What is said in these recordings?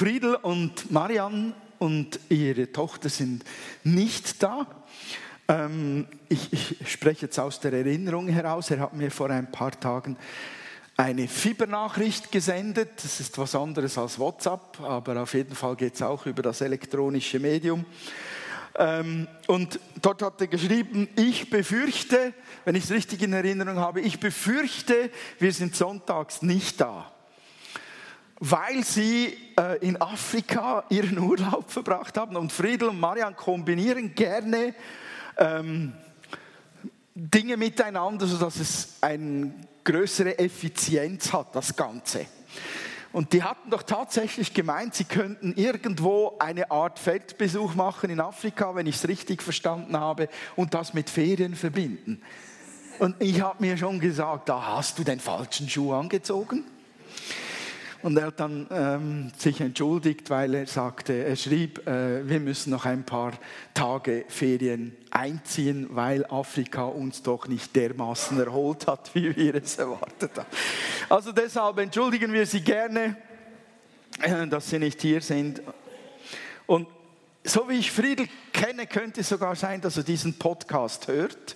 Friedel und Marianne und ihre Tochter sind nicht da. Ich spreche jetzt aus der Erinnerung heraus. Er hat mir vor ein paar Tagen eine Fibernachricht gesendet. Das ist was anderes als WhatsApp, aber auf jeden Fall geht es auch über das elektronische Medium. Und dort hat er geschrieben, ich befürchte, wenn ich es richtig in Erinnerung habe, wir sind sonntags nicht da, weil sie in Afrika ihren Urlaub verbracht haben. Und Friedel und Marian kombinieren gerne Dinge miteinander, sodass es eine größere Effizienz hat, das Ganze. Und die hatten doch tatsächlich gemeint, sie könnten irgendwo eine Art Feldbesuch machen in Afrika, wenn ich es richtig verstanden habe, und das mit Ferien verbinden. Und ich habe mir schon gesagt, da hast du den falschen Schuh angezogen. Und er hat dann sich entschuldigt, weil er schrieb, wir müssen noch ein paar Tage Ferien einziehen, weil Afrika uns doch nicht dermaßen erholt hat, wie wir es erwartet haben. Also deshalb entschuldigen wir sie gerne, dass sie nicht hier sind. Und so wie ich Friedel kenne, könnte es sogar sein, dass er diesen Podcast hört.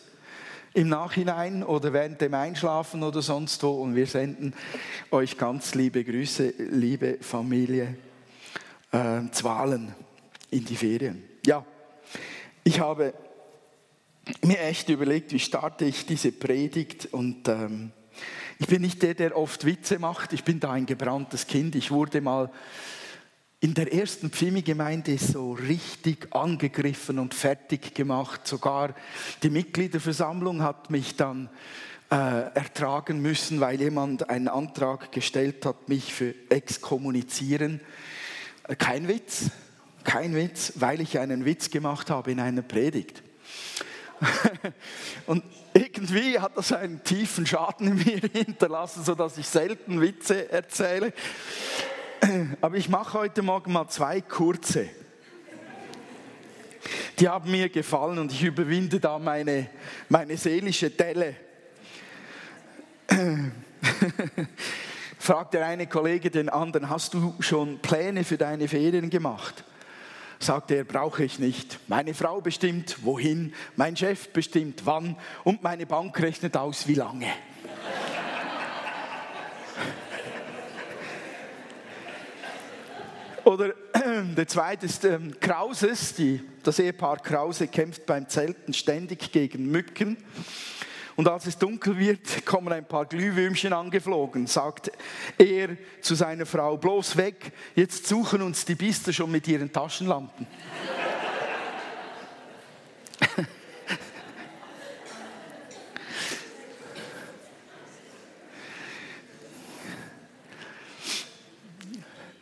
Im Nachhinein oder während dem Einschlafen oder sonst wo. Und wir senden euch ganz liebe Grüße, liebe Familie Zwahlen in die Ferien. Ja, ich habe mir echt überlegt, wie starte ich diese Predigt. Und ich bin nicht der, der oft Witze macht. Ich bin da ein gebranntes Kind. Ich wurde mal in der ersten Pfimi-Gemeinde so richtig angegriffen und fertig gemacht. Sogar die Mitgliederversammlung hat mich dann ertragen müssen, weil jemand einen Antrag gestellt hat, mich für exkommunizieren. Kein Witz, weil ich einen Witz gemacht habe in einer Predigt. Und irgendwie hat das einen tiefen Schaden in mir hinterlassen, sodass ich selten Witze erzähle. Aber ich mache heute Morgen mal zwei kurze. Die haben mir gefallen und ich überwinde da meine seelische Delle. Fragt der eine Kollege den anderen, hast du schon Pläne für deine Ferien gemacht? Sagt er, brauche ich nicht. Meine Frau bestimmt, wohin, mein Chef bestimmt, wann und meine Bank rechnet aus, wie lange. Oder der zweite ist Krauses, das Ehepaar Krause kämpft beim Zelten ständig gegen Mücken. Und als es dunkel wird, kommen ein paar Glühwürmchen angeflogen, sagt er zu seiner Frau, bloß weg, jetzt suchen uns die Biester schon mit ihren Taschenlampen.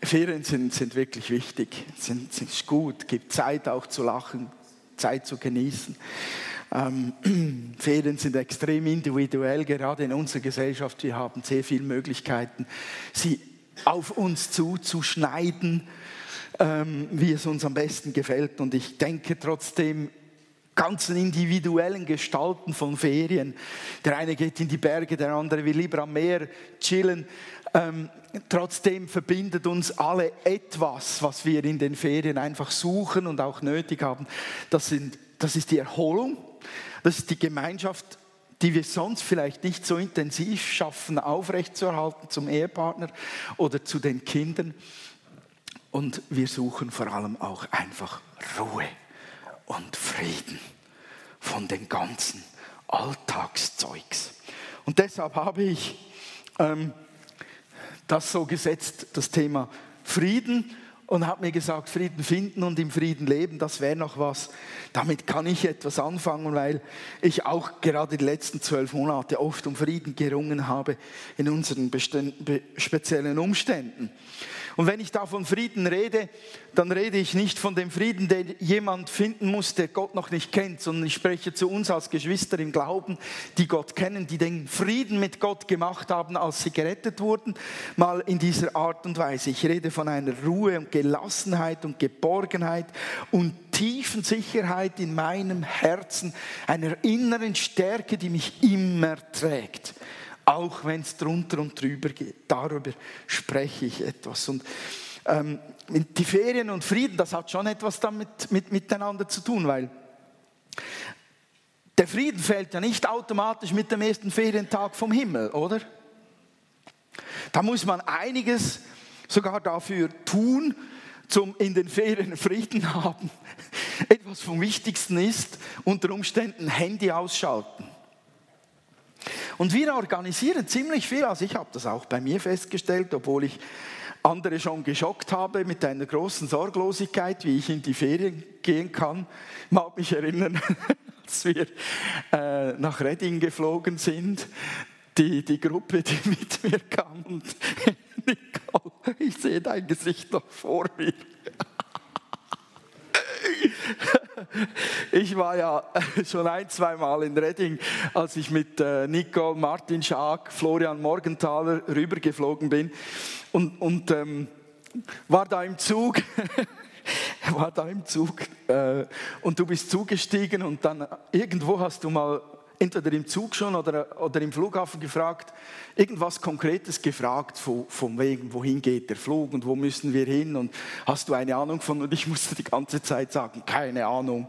Ferien sind wirklich wichtig, sind gut, gibt Zeit auch zu lachen, Zeit zu genießen. Ferien sind extrem individuell, gerade in unserer Gesellschaft. Wir haben sehr viele Möglichkeiten, sie auf uns zuzuschneiden, wie es uns am besten gefällt. Und ich denke trotzdem, ganzen individuellen Gestalten von Ferien. Der eine geht in die Berge, der andere will lieber am Meer chillen. Trotzdem verbindet uns alle etwas, was wir in den Ferien einfach suchen und auch nötig haben. Das ist die Erholung, das ist die Gemeinschaft, die wir sonst vielleicht nicht so intensiv schaffen, aufrechtzuerhalten zum Ehepartner oder zu den Kindern. Und wir suchen vor allem auch einfach Ruhe und Frieden von dem ganzen Alltagszeugs. Und deshalb habe ich das so gesetzt, das Thema Frieden, und habe mir gesagt, Frieden finden und im Frieden leben, das wäre noch was. Damit kann ich etwas anfangen, weil ich auch gerade die letzten 12 Monate oft um Frieden gerungen habe in unseren speziellen Umständen. Und wenn ich da von Frieden rede, dann rede ich nicht von dem Frieden, den jemand finden muss, der Gott noch nicht kennt, sondern ich spreche zu uns als Geschwister im Glauben, die Gott kennen, die den Frieden mit Gott gemacht haben, als sie gerettet wurden, mal in dieser Art und Weise. Ich rede von einer Ruhe und Gelassenheit und Geborgenheit und tiefen Sicherheit in meinem Herzen, einer inneren Stärke, die mich immer trägt. Auch wenn es drunter und drüber geht, darüber spreche ich etwas. Und Die Ferien und Frieden, das hat schon etwas damit miteinander zu tun, weil der Frieden fällt ja nicht automatisch mit dem ersten Ferientag vom Himmel, oder? Da muss man einiges sogar dafür tun, zum in den Ferien Frieden haben. Etwas vom Wichtigsten ist, unter Umständen Handy ausschalten. Und wir organisieren ziemlich viel, also ich habe das auch bei mir festgestellt, obwohl ich andere schon geschockt habe mit einer großen Sorglosigkeit, wie ich in die Ferien gehen kann. Ich mag mich erinnern, als wir nach Reading geflogen sind, die Gruppe, die mit mir kam, und Nicole, ich sehe dein Gesicht noch vor mir. Ich war ja schon ein-, zweimal in Reading, als ich mit Nicole, Martin Schaak, Florian Morgenthaler rübergeflogen bin und war da im Zug. Und du bist zugestiegen und dann irgendwo hast du mal entweder im Zug schon oder im Flughafen gefragt, irgendwas Konkretes gefragt, vom Wegen, wohin geht der Flug und wo müssen wir hin und hast du eine Ahnung von, und ich musste die ganze Zeit sagen, keine Ahnung.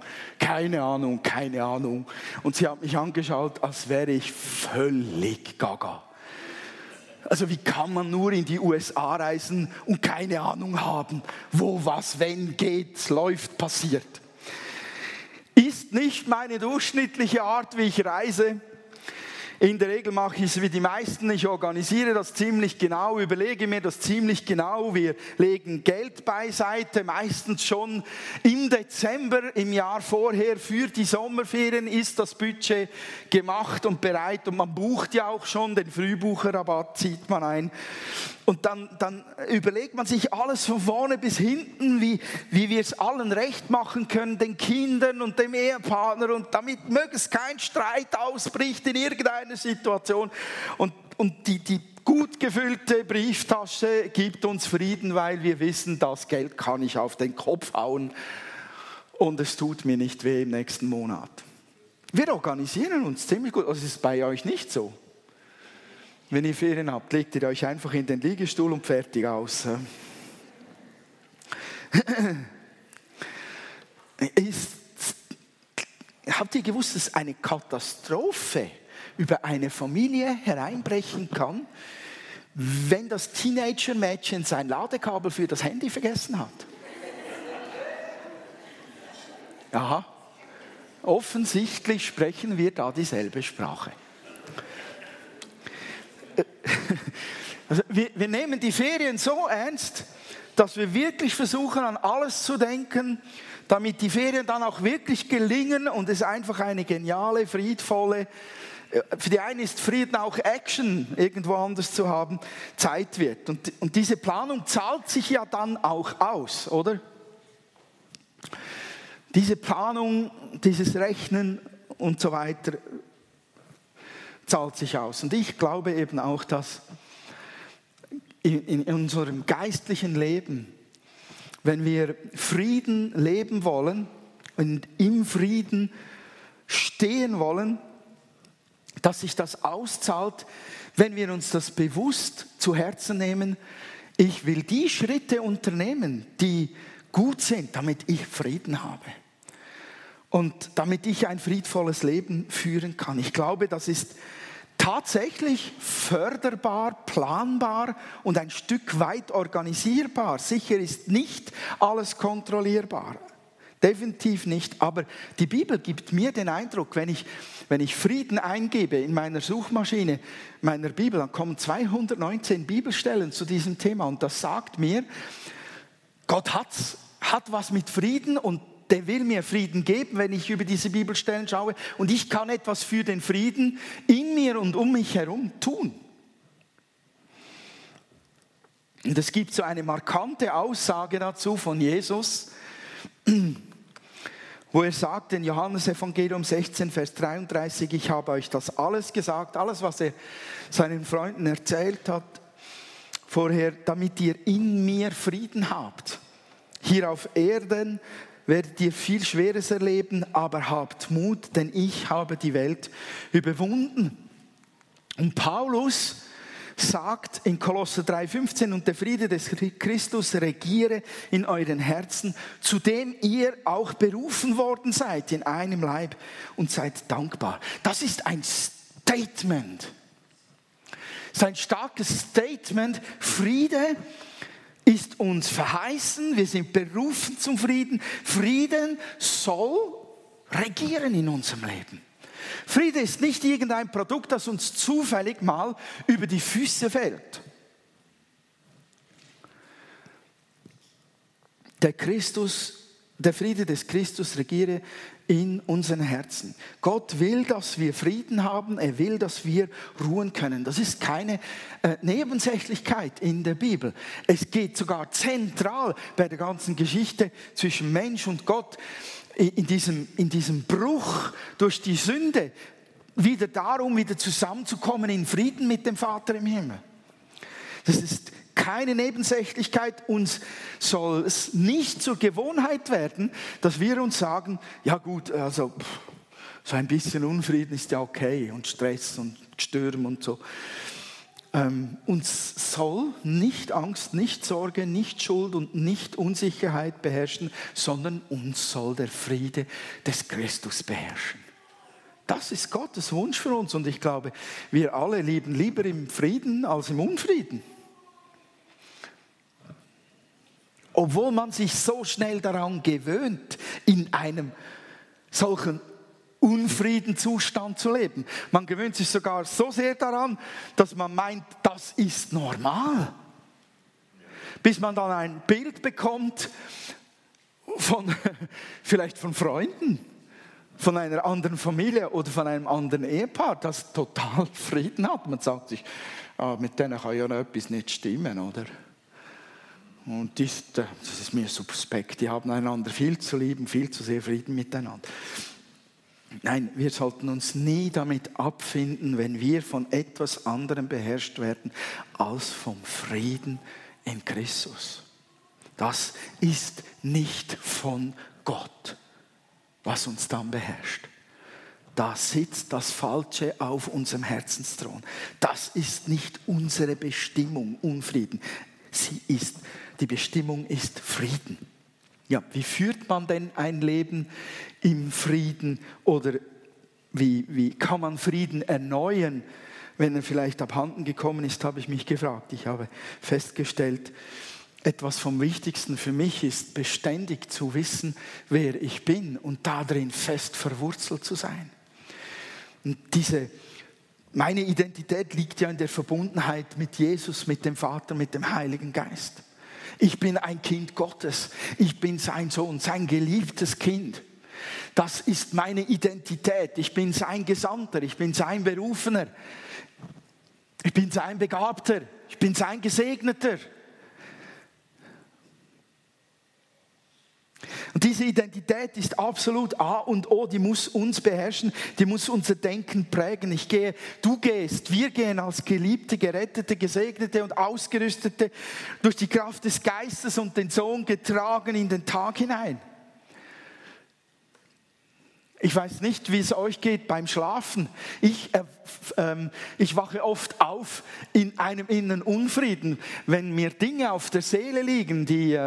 Und sie hat mich angeschaut, als wäre ich völlig gaga. Also wie kann man nur in die USA reisen und keine Ahnung haben, wo, was, wenn, geht, läuft, passiert. Ist nicht meine durchschnittliche Art, wie ich reise. In der Regel mache ich es wie die meisten. Ich organisiere das ziemlich genau, überlege mir das ziemlich genau. Wir legen Geld beiseite, meistens schon im Dezember, im Jahr vorher. Für die Sommerferien ist das Budget gemacht und bereit. Und man bucht ja auch schon, den Frühbucherrabatt zieht man ein. Und dann überlegt man sich alles von vorne bis hinten, wie wir es allen recht machen können, den Kindern und dem Ehepartner, und damit möge es kein Streit ausbricht in irgendeiner Situation. Und die gut gefüllte Brieftasche gibt uns Frieden, weil wir wissen, das Geld kann ich auf den Kopf hauen und es tut mir nicht weh im nächsten Monat. Wir organisieren uns ziemlich gut, das ist bei euch nicht so. Wenn ihr Ferien habt, legt ihr euch einfach in den Liegestuhl und fertig aus. Habt ihr gewusst, dass eine Katastrophe über eine Familie hereinbrechen kann, wenn das Teenager-Mädchen sein Ladekabel für das Handy vergessen hat? Aha. Offensichtlich sprechen wir da dieselbe Sprache. Also wir nehmen die Ferien so ernst, dass wir wirklich versuchen, an alles zu denken, damit die Ferien dann auch wirklich gelingen, und es einfach eine geniale, friedvolle, für die einen ist Frieden auch Action, irgendwo anders zu haben, Zeit wird. Und diese Planung zahlt sich ja dann auch aus, oder? Diese Planung, dieses Rechnen und so weiter zahlt sich aus. Und ich glaube eben auch, dass in unserem geistlichen Leben, wenn wir Frieden leben wollen und im Frieden stehen wollen, dass sich das auszahlt, wenn wir uns das bewusst zu Herzen nehmen. Ich will die Schritte unternehmen, die gut sind, damit ich Frieden habe. Und damit ich ein friedvolles Leben führen kann. Ich glaube, das ist tatsächlich förderbar, planbar und ein Stück weit organisierbar. Sicher ist nicht alles kontrollierbar. Definitiv nicht. Aber die Bibel gibt mir den Eindruck, wenn ich Frieden eingebe in meiner Suchmaschine, meiner Bibel, dann kommen 219 Bibelstellen zu diesem Thema. Und das sagt mir, Gott hat was mit Frieden, und der will mir Frieden geben, wenn ich über diese Bibelstellen schaue. Und ich kann etwas für den Frieden in mir und um mich herum tun. Und es gibt so eine markante Aussage dazu von Jesus, wo er sagt in Johannes Evangelium 16, Vers 33, ich habe euch das alles gesagt, alles, was er seinen Freunden erzählt hat vorher, damit ihr in mir Frieden habt. Hier auf Erden werdet ihr viel Schweres erleben, aber habt Mut, denn ich habe die Welt überwunden. Und Paulus sagt in Kolosser 3,15, und der Friede des Christus regiere in euren Herzen, zu dem ihr auch berufen worden seid in einem Leib, und seid dankbar. Das ist ein Statement. Das ist ein starkes Statement. Friede ist uns verheißen, wir sind berufen zum Frieden. Frieden soll regieren in unserem Leben. Friede ist nicht irgendein Produkt, das uns zufällig mal über die Füße fällt. Der Friede des Christus regiere in unseren Herzen. Gott will, dass wir Frieden haben. Er will, dass wir ruhen können. Das ist keine Nebensächlichkeit in der Bibel. Es geht sogar zentral bei der ganzen Geschichte zwischen Mensch und Gott. In diesem Bruch durch die Sünde wieder darum, wieder zusammenzukommen in Frieden mit dem Vater im Himmel. Das ist keine Nebensächlichkeit. Uns soll es nicht zur Gewohnheit werden, dass wir uns sagen, ja gut, also so ein bisschen Unfrieden ist ja okay und Stress und Stürme und so. Uns soll nicht Angst, nicht Sorge, nicht Schuld und nicht Unsicherheit beherrschen, sondern uns soll der Friede des Christus beherrschen. Das ist Gottes Wunsch für uns, und ich glaube, wir alle leben lieber im Frieden als im Unfrieden. Obwohl man sich so schnell daran gewöhnt, in einem solchen Unfriedenzustand zu leben. Man gewöhnt sich sogar so sehr daran, dass man meint, das ist normal. Bis man dann ein Bild bekommt von vielleicht von Freunden, von einer anderen Familie oder von einem anderen Ehepaar, das total Frieden hat. Man sagt sich, mit denen kann ja noch etwas nicht stimmen, oder? Und das ist mir suspekt. Die haben einander viel zu lieben, viel zu sehr Frieden miteinander. Nein, wir sollten uns nie damit abfinden, wenn wir von etwas anderem beherrscht werden, als vom Frieden in Christus. Das ist nicht von Gott, was uns dann beherrscht. Da sitzt das Falsche auf unserem Herzensthron. Das ist nicht unsere Bestimmung, Unfrieden. Die Bestimmung ist Frieden. Ja, wie führt man denn ein Leben im Frieden, oder wie kann man Frieden erneuern, wenn er vielleicht abhanden gekommen ist, habe ich mich gefragt. Ich habe festgestellt, etwas vom Wichtigsten für mich ist, beständig zu wissen, wer ich bin und darin fest verwurzelt zu sein. Und meine Identität liegt ja in der Verbundenheit mit Jesus, mit dem Vater, mit dem Heiligen Geist. Ich bin ein Kind Gottes. Ich bin sein Sohn, sein geliebtes Kind. Das ist meine Identität. Ich bin sein Gesandter. Ich bin sein Berufener. Ich bin sein Begabter. Ich bin sein Gesegneter. Und diese Identität ist absolut A und O. Die muss uns beherrschen. Die muss unser Denken prägen. Ich gehe, du gehst, wir gehen als Geliebte, Gerettete, Gesegnete und Ausgerüstete durch die Kraft des Geistes und den Sohn getragen in den Tag hinein. Ich weiß nicht, wie es euch geht beim Schlafen. Ich wache oft auf in einem inneren Unfrieden, wenn mir Dinge auf der Seele liegen, die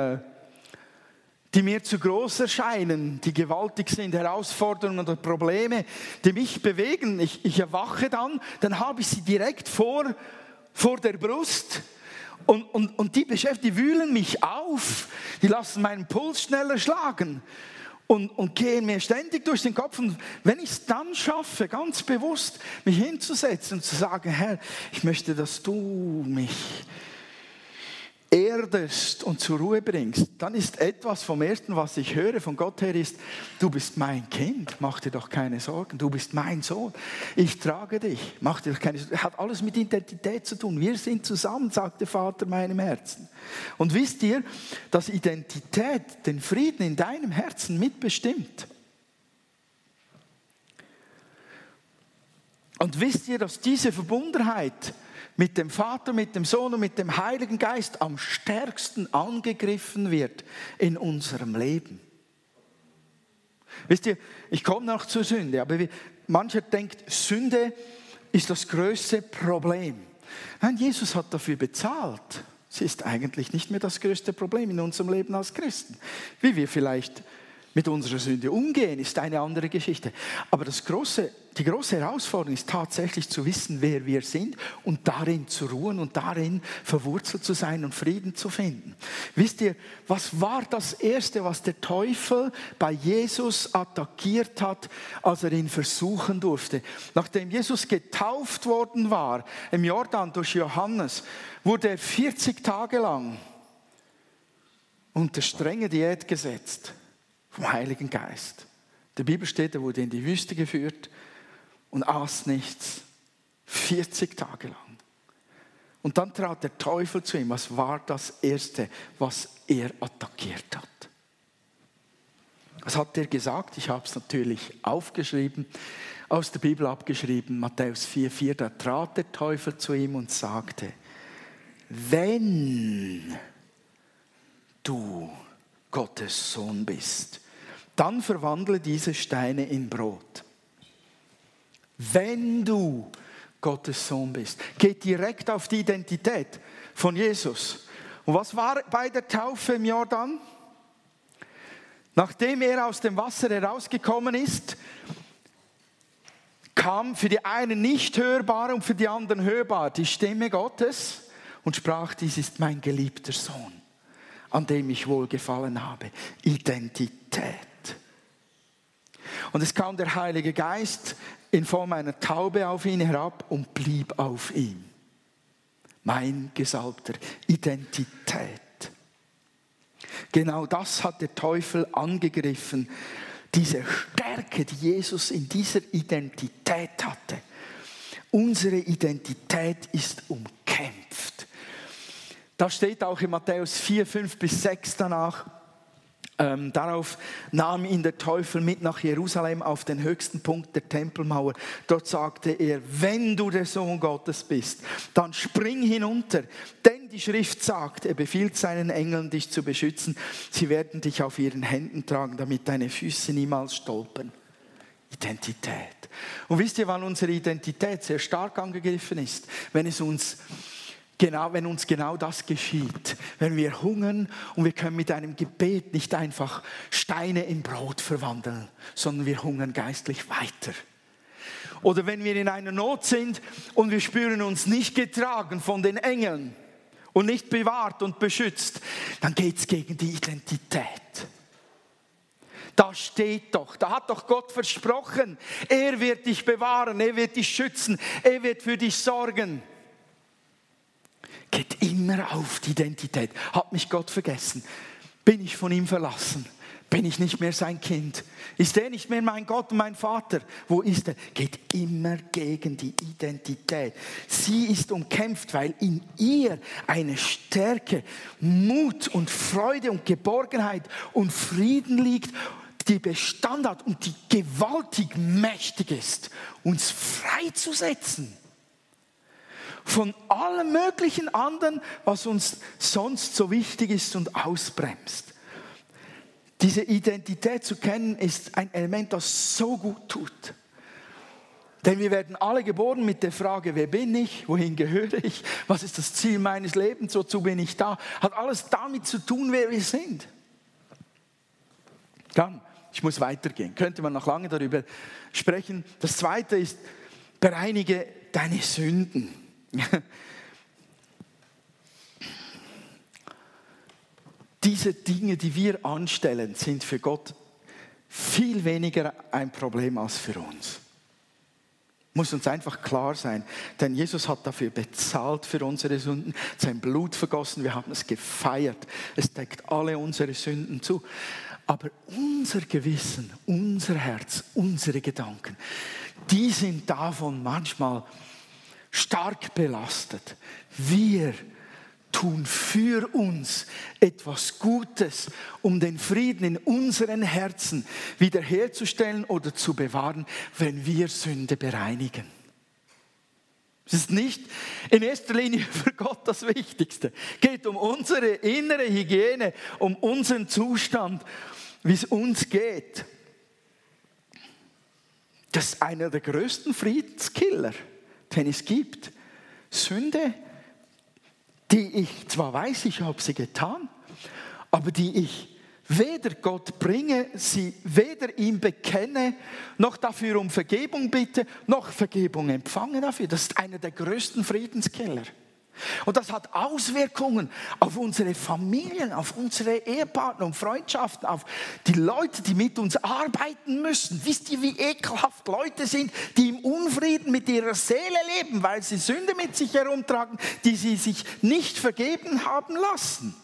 mir zu groß erscheinen, die gewaltig sind, Herausforderungen oder Probleme, die mich bewegen. Ich erwache dann habe ich sie direkt vor der Brust und die Beschäftigten wühlen mich auf, die lassen meinen Puls schneller schlagen und gehen mir ständig durch den Kopf. Und wenn ich es dann schaffe, ganz bewusst mich hinzusetzen und zu sagen, Herr, ich möchte, dass du mich erdest und zur Ruhe bringst, dann ist etwas vom Ersten, was ich höre von Gott her, ist, du bist mein Kind, mach dir doch keine Sorgen, du bist mein Sohn, ich trage dich, mach dir doch keine Sorgen. Hat alles mit Identität zu tun. Wir sind zusammen, sagt der Vater meinem Herzen. Und wisst ihr, dass Identität den Frieden in deinem Herzen mitbestimmt? Und wisst ihr, dass diese Verbundenheit mit dem Vater, mit dem Sohn und mit dem Heiligen Geist am stärksten angegriffen wird in unserem Leben? Wisst ihr, ich komme noch zur Sünde, aber mancher denkt, Sünde ist das größte Problem. Nein, Jesus hat dafür bezahlt. Es ist eigentlich nicht mehr das größte Problem in unserem Leben als Christen. Wie wir vielleicht mit unserer Sünde umgehen, ist eine andere Geschichte. Aber die große Herausforderung ist tatsächlich zu wissen, wer wir sind und darin zu ruhen und darin verwurzelt zu sein und Frieden zu finden. Wisst ihr, was war das Erste, was der Teufel bei Jesus attackiert hat, als er ihn versuchen durfte? Nachdem Jesus getauft worden war im Jordan durch Johannes, wurde er 40 Tage lang unter strenge Diät gesetzt. Vom Heiligen Geist. Der Bibel steht, er wurde in die Wüste geführt und aß nichts. 40 Tage lang. Und dann trat der Teufel zu ihm. Was war das Erste, was er attackiert hat? Was hat er gesagt? Ich habe es natürlich aufgeschrieben, aus der Bibel abgeschrieben. Matthäus 4,4, da trat der Teufel zu ihm und sagte, wenn du Gottes Sohn bist, dann verwandle diese Steine in Brot. Wenn du Gottes Sohn bist, geht direkt auf die Identität von Jesus. Und was war bei der Taufe im Jordan? Nachdem er aus dem Wasser herausgekommen ist, kam für die einen nicht hörbare und für die anderen hörbar die Stimme Gottes und sprach, dies ist mein geliebter Sohn, an dem ich wohlgefallen habe. Identität. Und es kam der Heilige Geist in Form einer Taube auf ihn herab und blieb auf ihm. Mein Gesalbter. Identität. Genau das hat der Teufel angegriffen. Diese Stärke, die Jesus in dieser Identität hatte. Unsere Identität ist umkämpft. Da steht auch in Matthäus 4, 5 bis 6 danach, darauf nahm ihn der Teufel mit nach Jerusalem auf den höchsten Punkt der Tempelmauer. Dort sagte er, wenn du der Sohn Gottes bist, dann spring hinunter. Denn die Schrift sagt, er befiehlt seinen Engeln, dich zu beschützen. Sie werden dich auf ihren Händen tragen, damit deine Füße niemals stolpern. Identität. Und wisst ihr, wann unsere Identität sehr stark angegriffen ist? Wenn uns genau das geschieht, wenn wir hungern und wir können mit einem Gebet nicht einfach Steine in Brot verwandeln, sondern wir hungern geistlich weiter. Oder wenn wir in einer Not sind und wir spüren uns nicht getragen von den Engeln und nicht bewahrt und beschützt, dann geht es gegen die Identität. Da steht doch, da hat doch Gott versprochen, er wird dich bewahren, er wird dich schützen, er wird für dich sorgen. Geht immer auf die Identität. Hat mich Gott vergessen? Bin ich von ihm verlassen? Bin ich nicht mehr sein Kind? Ist er nicht mehr mein Gott und mein Vater? Wo ist er? Geht immer gegen die Identität. Sie ist umkämpft, weil in ihr eine Stärke, Mut und Freude und Geborgenheit und Frieden liegt, die Bestand hat und die gewaltig mächtig ist, uns freizusetzen. Von allem möglichen anderen, was uns sonst so wichtig ist und ausbremst. Diese Identität zu kennen, ist ein Element, das so gut tut. Denn wir werden alle geboren mit der Frage, wer bin ich, wohin gehöre ich, was ist das Ziel meines Lebens, wozu bin ich da? Hat alles damit zu tun, wer wir sind. Dann, ich muss weitergehen, könnte man noch lange darüber sprechen. Das Zweite ist, bereinige deine Sünden. Diese Dinge, die wir anstellen, sind für Gott viel weniger ein Problem als für uns. Muss uns einfach klar sein, denn Jesus hat dafür bezahlt für unsere Sünden, sein Blut vergossen, wir haben es gefeiert, es deckt alle unsere Sünden zu. Aber unser Gewissen, unser Herz, unsere Gedanken, die sind davon manchmal stark belastet. Wir tun für uns etwas Gutes, um den Frieden in unseren Herzen wiederherzustellen oder zu bewahren, wenn wir Sünde bereinigen. Es ist nicht in erster Linie für Gott das Wichtigste. Es geht um unsere innere Hygiene, um unseren Zustand, wie es uns geht. Das ist einer der größten Friedenskiller, den es gibt. Sünde, die ich zwar weiß, ich habe sie getan, aber die ich weder Gott bringe, sie weder ihm bekenne, noch dafür um Vergebung bitte, noch Vergebung empfange dafür. Das ist einer der größten Friedenskiller. Und das hat Auswirkungen auf unsere Familien, auf unsere Ehepartner und Freundschaften, auf die Leute, die mit uns arbeiten müssen. Wisst ihr, wie ekelhaft Leute sind, die im Unfrieden mit ihrer Seele leben, weil sie Sünde mit sich herumtragen, die sie sich nicht vergeben haben lassen?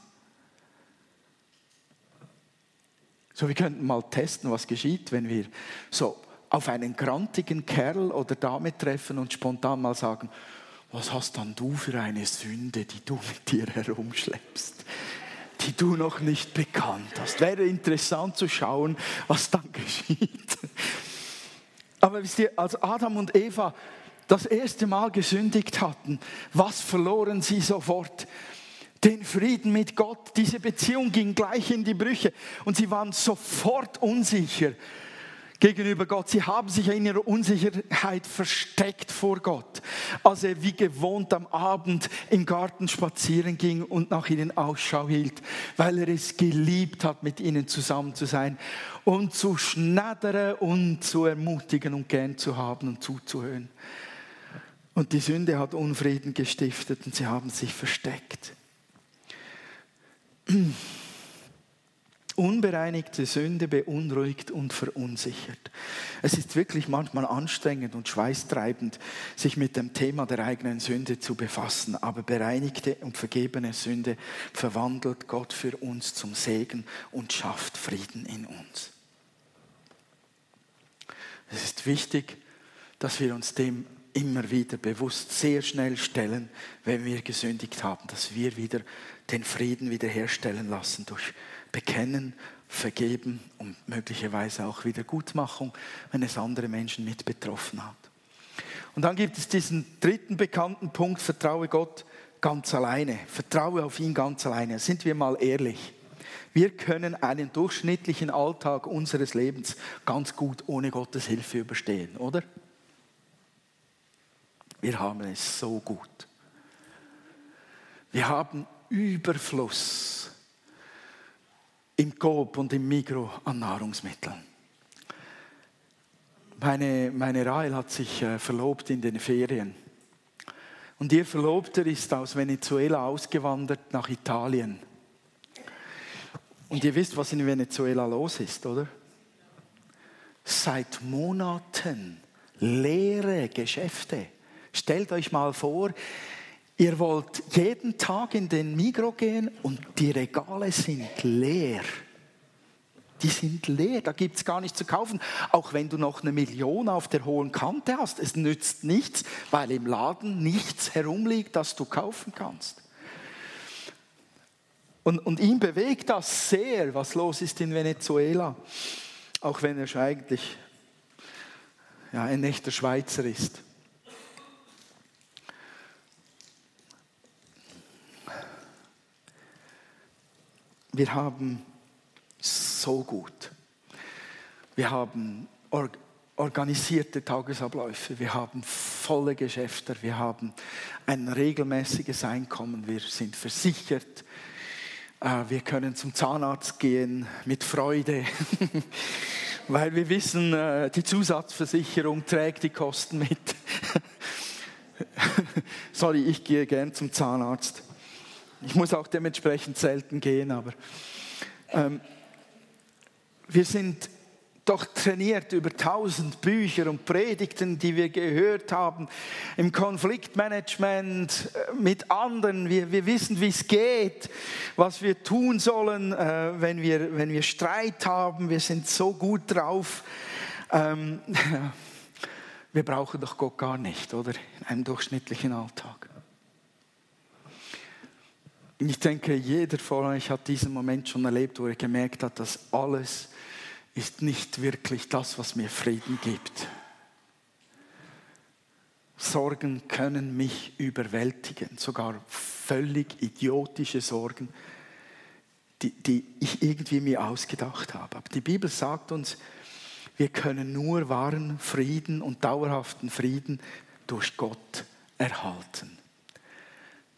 So, wir könnten mal testen, was geschieht, wenn wir so auf einen grantigen Kerl oder Dame treffen und spontan mal sagen: Was hast dann du für eine Sünde, die du mit dir herumschleppst, die du noch nicht bekannt hast? Wäre interessant zu schauen, was dann geschieht. Aber wisst ihr, als Adam und Eva das erste Mal gesündigt hatten, was verloren sie sofort? Den Frieden mit Gott. Diese Beziehung ging gleich in die Brüche und sie waren sofort unsicher gegenüber Gott. Sie haben sich in ihrer Unsicherheit versteckt vor Gott, als er wie gewohnt am Abend im Garten spazieren ging und nach ihnen Ausschau hielt, weil er es geliebt hat, mit ihnen zusammen zu sein und zu schnattern und zu ermutigen und gern zu haben und zuzuhören. Und die Sünde hat Unfrieden gestiftet und sie haben sich versteckt. Unbereinigte Sünde beunruhigt und verunsichert. Es ist wirklich manchmal anstrengend und schweißtreibend, sich mit dem Thema der eigenen Sünde zu befassen. Aber bereinigte und vergebene Sünde verwandelt Gott für uns zum Segen und schafft Frieden in uns. Es ist wichtig, dass wir uns dem immer wieder bewusst sehr schnell stellen, wenn wir gesündigt haben, dass wir wieder den Frieden wiederherstellen lassen durch Bekennen, Vergeben und möglicherweise auch Wiedergutmachung, wenn es andere Menschen mit betroffen hat. Und dann gibt es diesen dritten bekannten Punkt: Vertraue Gott ganz alleine. Vertraue auf ihn ganz alleine. Sind wir mal ehrlich. Wir können einen durchschnittlichen Alltag unseres Lebens ganz gut ohne Gottes Hilfe überstehen, oder? Wir haben es so gut. Wir haben Überfluss im Coop und im Migros an Nahrungsmitteln. Meine Rahel hat sich verlobt in den Ferien. Und ihr Verlobter ist aus Venezuela ausgewandert nach Italien. Und ihr wisst, was in Venezuela los ist, oder? Seit Monaten leere Geschäfte. Stellt euch mal vor, ihr wollt jeden Tag in den Migros gehen und die Regale sind leer. Die sind leer, da gibt es gar nichts zu kaufen. Auch wenn du noch 1 Million auf der hohen Kante hast, es nützt nichts, weil im Laden nichts herumliegt, das du kaufen kannst. Und ihn bewegt das sehr, was los ist in Venezuela. Auch wenn er schon eigentlich ein echter Schweizer ist. Wir haben so gut. Wir haben organisierte Tagesabläufe, wir haben volle Geschäfte, wir haben ein regelmäßiges Einkommen, wir sind versichert, wir können zum Zahnarzt gehen mit Freude, weil wir wissen, die Zusatzversicherung trägt die Kosten mit. Sorry, ich gehe gern zum Zahnarzt. Ich muss auch dementsprechend selten gehen, aber wir sind doch trainiert über 1000 Bücher und Predigten, die wir gehört haben, im Konfliktmanagement mit anderen. Wir wissen, wie es geht, was wir tun sollen, wenn wir Streit haben. Wir sind so gut drauf. Wir brauchen doch Gott gar nicht, oder? In einem durchschnittlichen Alltag. Ich denke, jeder von euch hat diesen Moment schon erlebt, wo er gemerkt hat, dass alles ist nicht wirklich das, was mir Frieden gibt. Sorgen können mich überwältigen, sogar völlig idiotische Sorgen, die ich irgendwie mir ausgedacht habe. Aber die Bibel sagt uns, wir können nur wahren Frieden und dauerhaften Frieden durch Gott erhalten.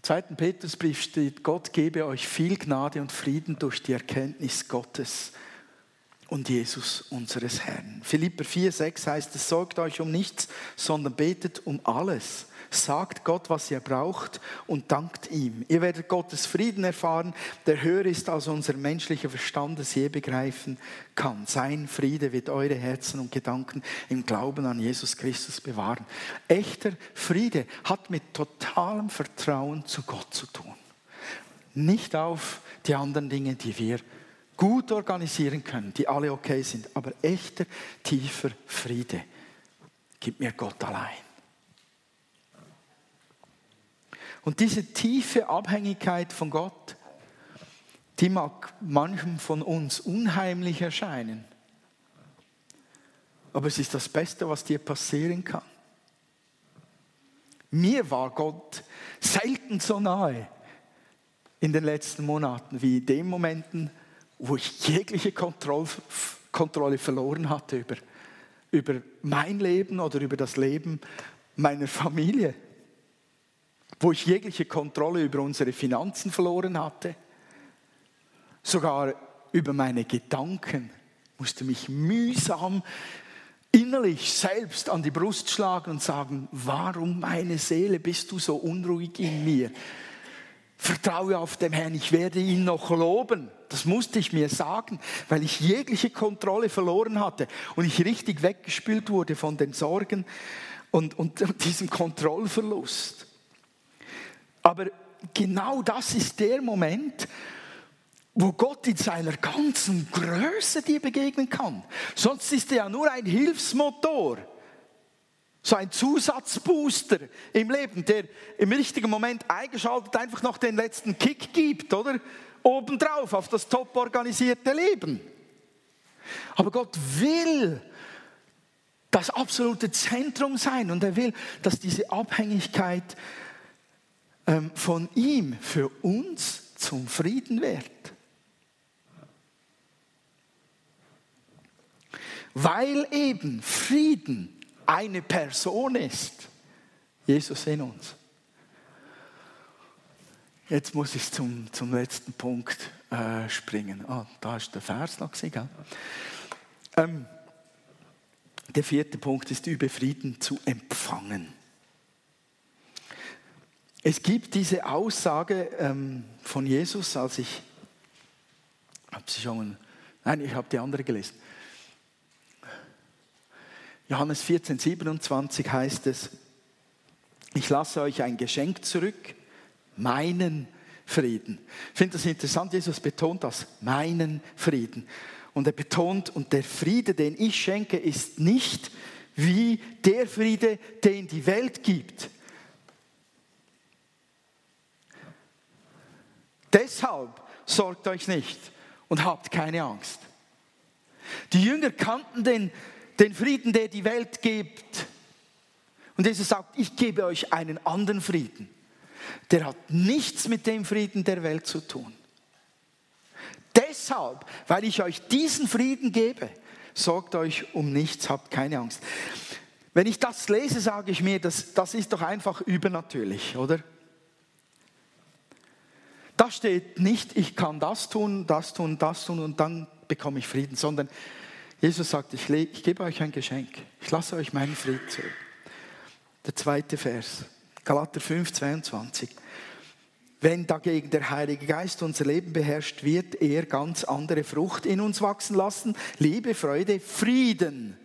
2. Petrusbrief steht, Gott gebe euch viel Gnade und Frieden durch die Erkenntnis Gottes und Jesus unseres Herrn. Philipper 4,6 heißt es, sorgt euch um nichts, sondern betet um alles. Sagt Gott, was ihr braucht und dankt ihm. Ihr werdet Gottes Frieden erfahren, der höher ist, als unser menschlicher Verstand es je begreifen kann. Sein Friede wird eure Herzen und Gedanken im Glauben an Jesus Christus bewahren. Echter Friede hat mit totalem Vertrauen zu Gott zu tun. Nicht auf die anderen Dinge, die wir gut organisieren können, die alle okay sind, aber echter, tiefer Friede gibt mir Gott allein. Und diese tiefe Abhängigkeit von Gott, die mag manchem von uns unheimlich erscheinen. Aber es ist das Beste, was dir passieren kann. Mir war Gott selten so nahe in den letzten Monaten wie in den Momenten, wo ich jegliche Kontrolle verloren hatte über mein Leben oder über das Leben meiner Familie. Wo ich jegliche Kontrolle über unsere Finanzen verloren hatte. Sogar über meine Gedanken musste mich mühsam innerlich selbst an die Brust schlagen und sagen, warum, meine Seele, bist du so unruhig in mir? Vertraue auf den Herrn, ich werde ihn noch loben. Das musste ich mir sagen, weil ich jegliche Kontrolle verloren hatte und ich richtig weggespült wurde von den Sorgen und diesem Kontrollverlust. Aber genau das ist der Moment, wo Gott in seiner ganzen Größe dir begegnen kann. Sonst ist er ja nur ein Hilfsmotor, so ein Zusatzbooster im Leben, der im richtigen Moment eingeschaltet einfach noch den letzten Kick gibt, oder? Obendrauf auf das top organisierte Leben. Aber Gott will das absolute Zentrum sein und er will, dass diese Abhängigkeit von ihm für uns zum Frieden wird. Weil eben Frieden eine Person ist, Jesus in uns. Jetzt muss ich zum letzten Punkt springen. Da ist der Vers noch gesehen. Der 4. Punkt ist, über Frieden zu empfangen. Es gibt diese Aussage von Jesus, als ich habe die andere gelesen. Johannes 14,27 heißt es, ich lasse euch ein Geschenk zurück, meinen Frieden. Ich finde das interessant, Jesus betont das, meinen Frieden. Und er betont, und der Friede, den ich schenke, ist nicht wie der Friede, den die Welt gibt. Deshalb sorgt euch nicht und habt keine Angst. Die Jünger kannten den Frieden, der die Welt gibt. Und Jesus sagt, ich gebe euch einen anderen Frieden. Der hat nichts mit dem Frieden der Welt zu tun. Deshalb, weil ich euch diesen Frieden gebe, sorgt euch um nichts, habt keine Angst. Wenn ich das lese, sage ich mir, das ist doch einfach übernatürlich, oder? Da steht nicht, ich kann das tun und dann bekomme ich Frieden, sondern Jesus sagt, ich gebe euch ein Geschenk. Ich lasse euch meinen Frieden zurück. Der 2. Vers, Galater 5,22. Wenn dagegen der Heilige Geist unser Leben beherrscht, wird er ganz andere Frucht in uns wachsen lassen. Liebe, Freude, Frieden,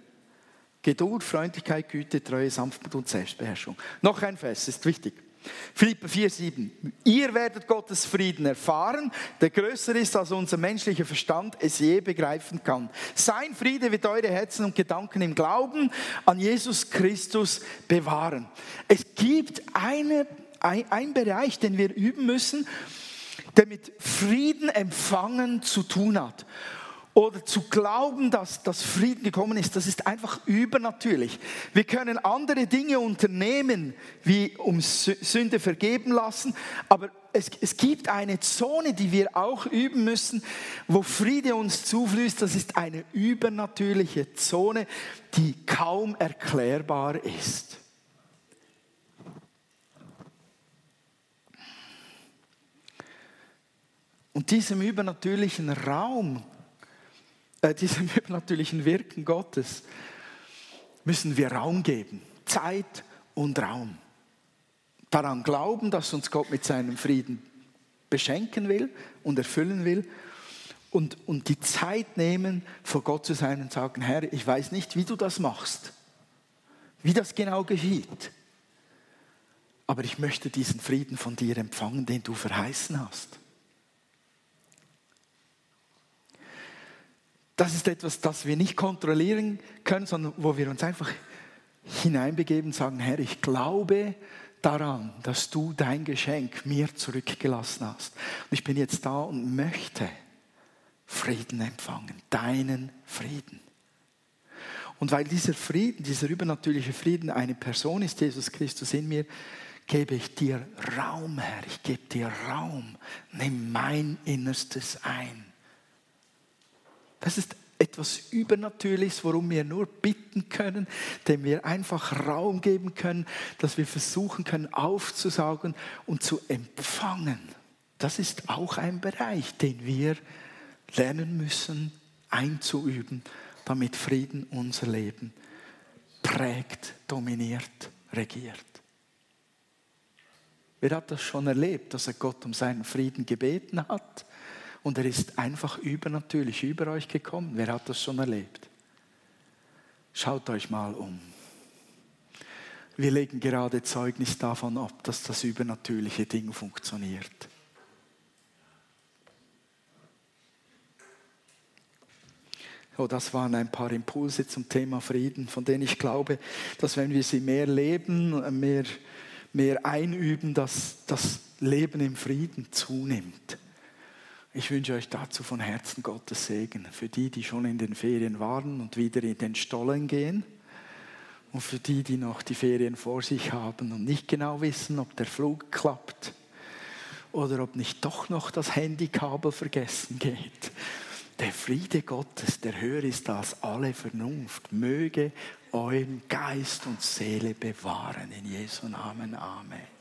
Geduld, Freundlichkeit, Güte, Treue, Sanftmut und Selbstbeherrschung. Noch ein Vers, ist wichtig. Philipper 4,7. Ihr werdet Gottes Frieden erfahren, der größer ist, als unser menschlicher Verstand es je begreifen kann. Sein Friede wird eure Herzen und Gedanken im Glauben an Jesus Christus bewahren. Es gibt einen Bereich, den wir üben müssen, der mit Frieden empfangen zu tun hat. Oder zu glauben, dass das Frieden gekommen ist, das ist einfach übernatürlich. Wir können andere Dinge unternehmen, wie um Sünde vergeben lassen, aber es gibt eine Zone, die wir auch üben müssen, wo Friede uns zufließt. Das ist eine übernatürliche Zone, die kaum erklärbar ist. Und diesem übernatürlichen Wirken Gottes müssen wir Raum geben. Zeit und Raum. Daran glauben, dass uns Gott mit seinem Frieden beschenken will und erfüllen will. Und die Zeit nehmen, vor Gott zu sein und sagen, Herr, ich weiß nicht, wie du das machst, wie das genau geschieht, aber ich möchte diesen Frieden von dir empfangen, den du verheißen hast. Das ist etwas, das wir nicht kontrollieren können, sondern wo wir uns einfach hineinbegeben und sagen, Herr, ich glaube daran, dass du dein Geschenk mir zurückgelassen hast. Und ich bin jetzt da und möchte Frieden empfangen, deinen Frieden. Und weil dieser Frieden, dieser übernatürliche Frieden eine Person ist, Jesus Christus in mir, gebe ich dir Raum, Herr, ich gebe dir Raum, nimm mein Innerstes ein. Das ist etwas Übernatürliches, worum wir nur bitten können, dem wir einfach Raum geben können, dass wir versuchen können aufzusaugen und zu empfangen. Das ist auch ein Bereich, den wir lernen müssen, einzuüben, damit Frieden unser Leben prägt, dominiert, regiert. Wer hat das schon erlebt, dass er Gott um seinen Frieden gebeten hat und er ist einfach übernatürlich über euch gekommen? Wer hat das schon erlebt? Schaut euch mal um. Wir legen gerade Zeugnis davon ab, dass das übernatürliche Ding funktioniert. Oh, das waren ein paar Impulse zum Thema Frieden, von denen ich glaube, dass wenn wir sie mehr leben, mehr einüben, dass das Leben im Frieden zunimmt. Ich wünsche euch dazu von Herzen Gottes Segen. Für die, die schon in den Ferien waren und wieder in den Stollen gehen. Und für die, die noch die Ferien vor sich haben und nicht genau wissen, ob der Flug klappt oder ob nicht doch noch das Handykabel vergessen geht. Der Friede Gottes, der höher ist als alle Vernunft, möge euren Geist und Seele bewahren. In Jesu Namen. Amen.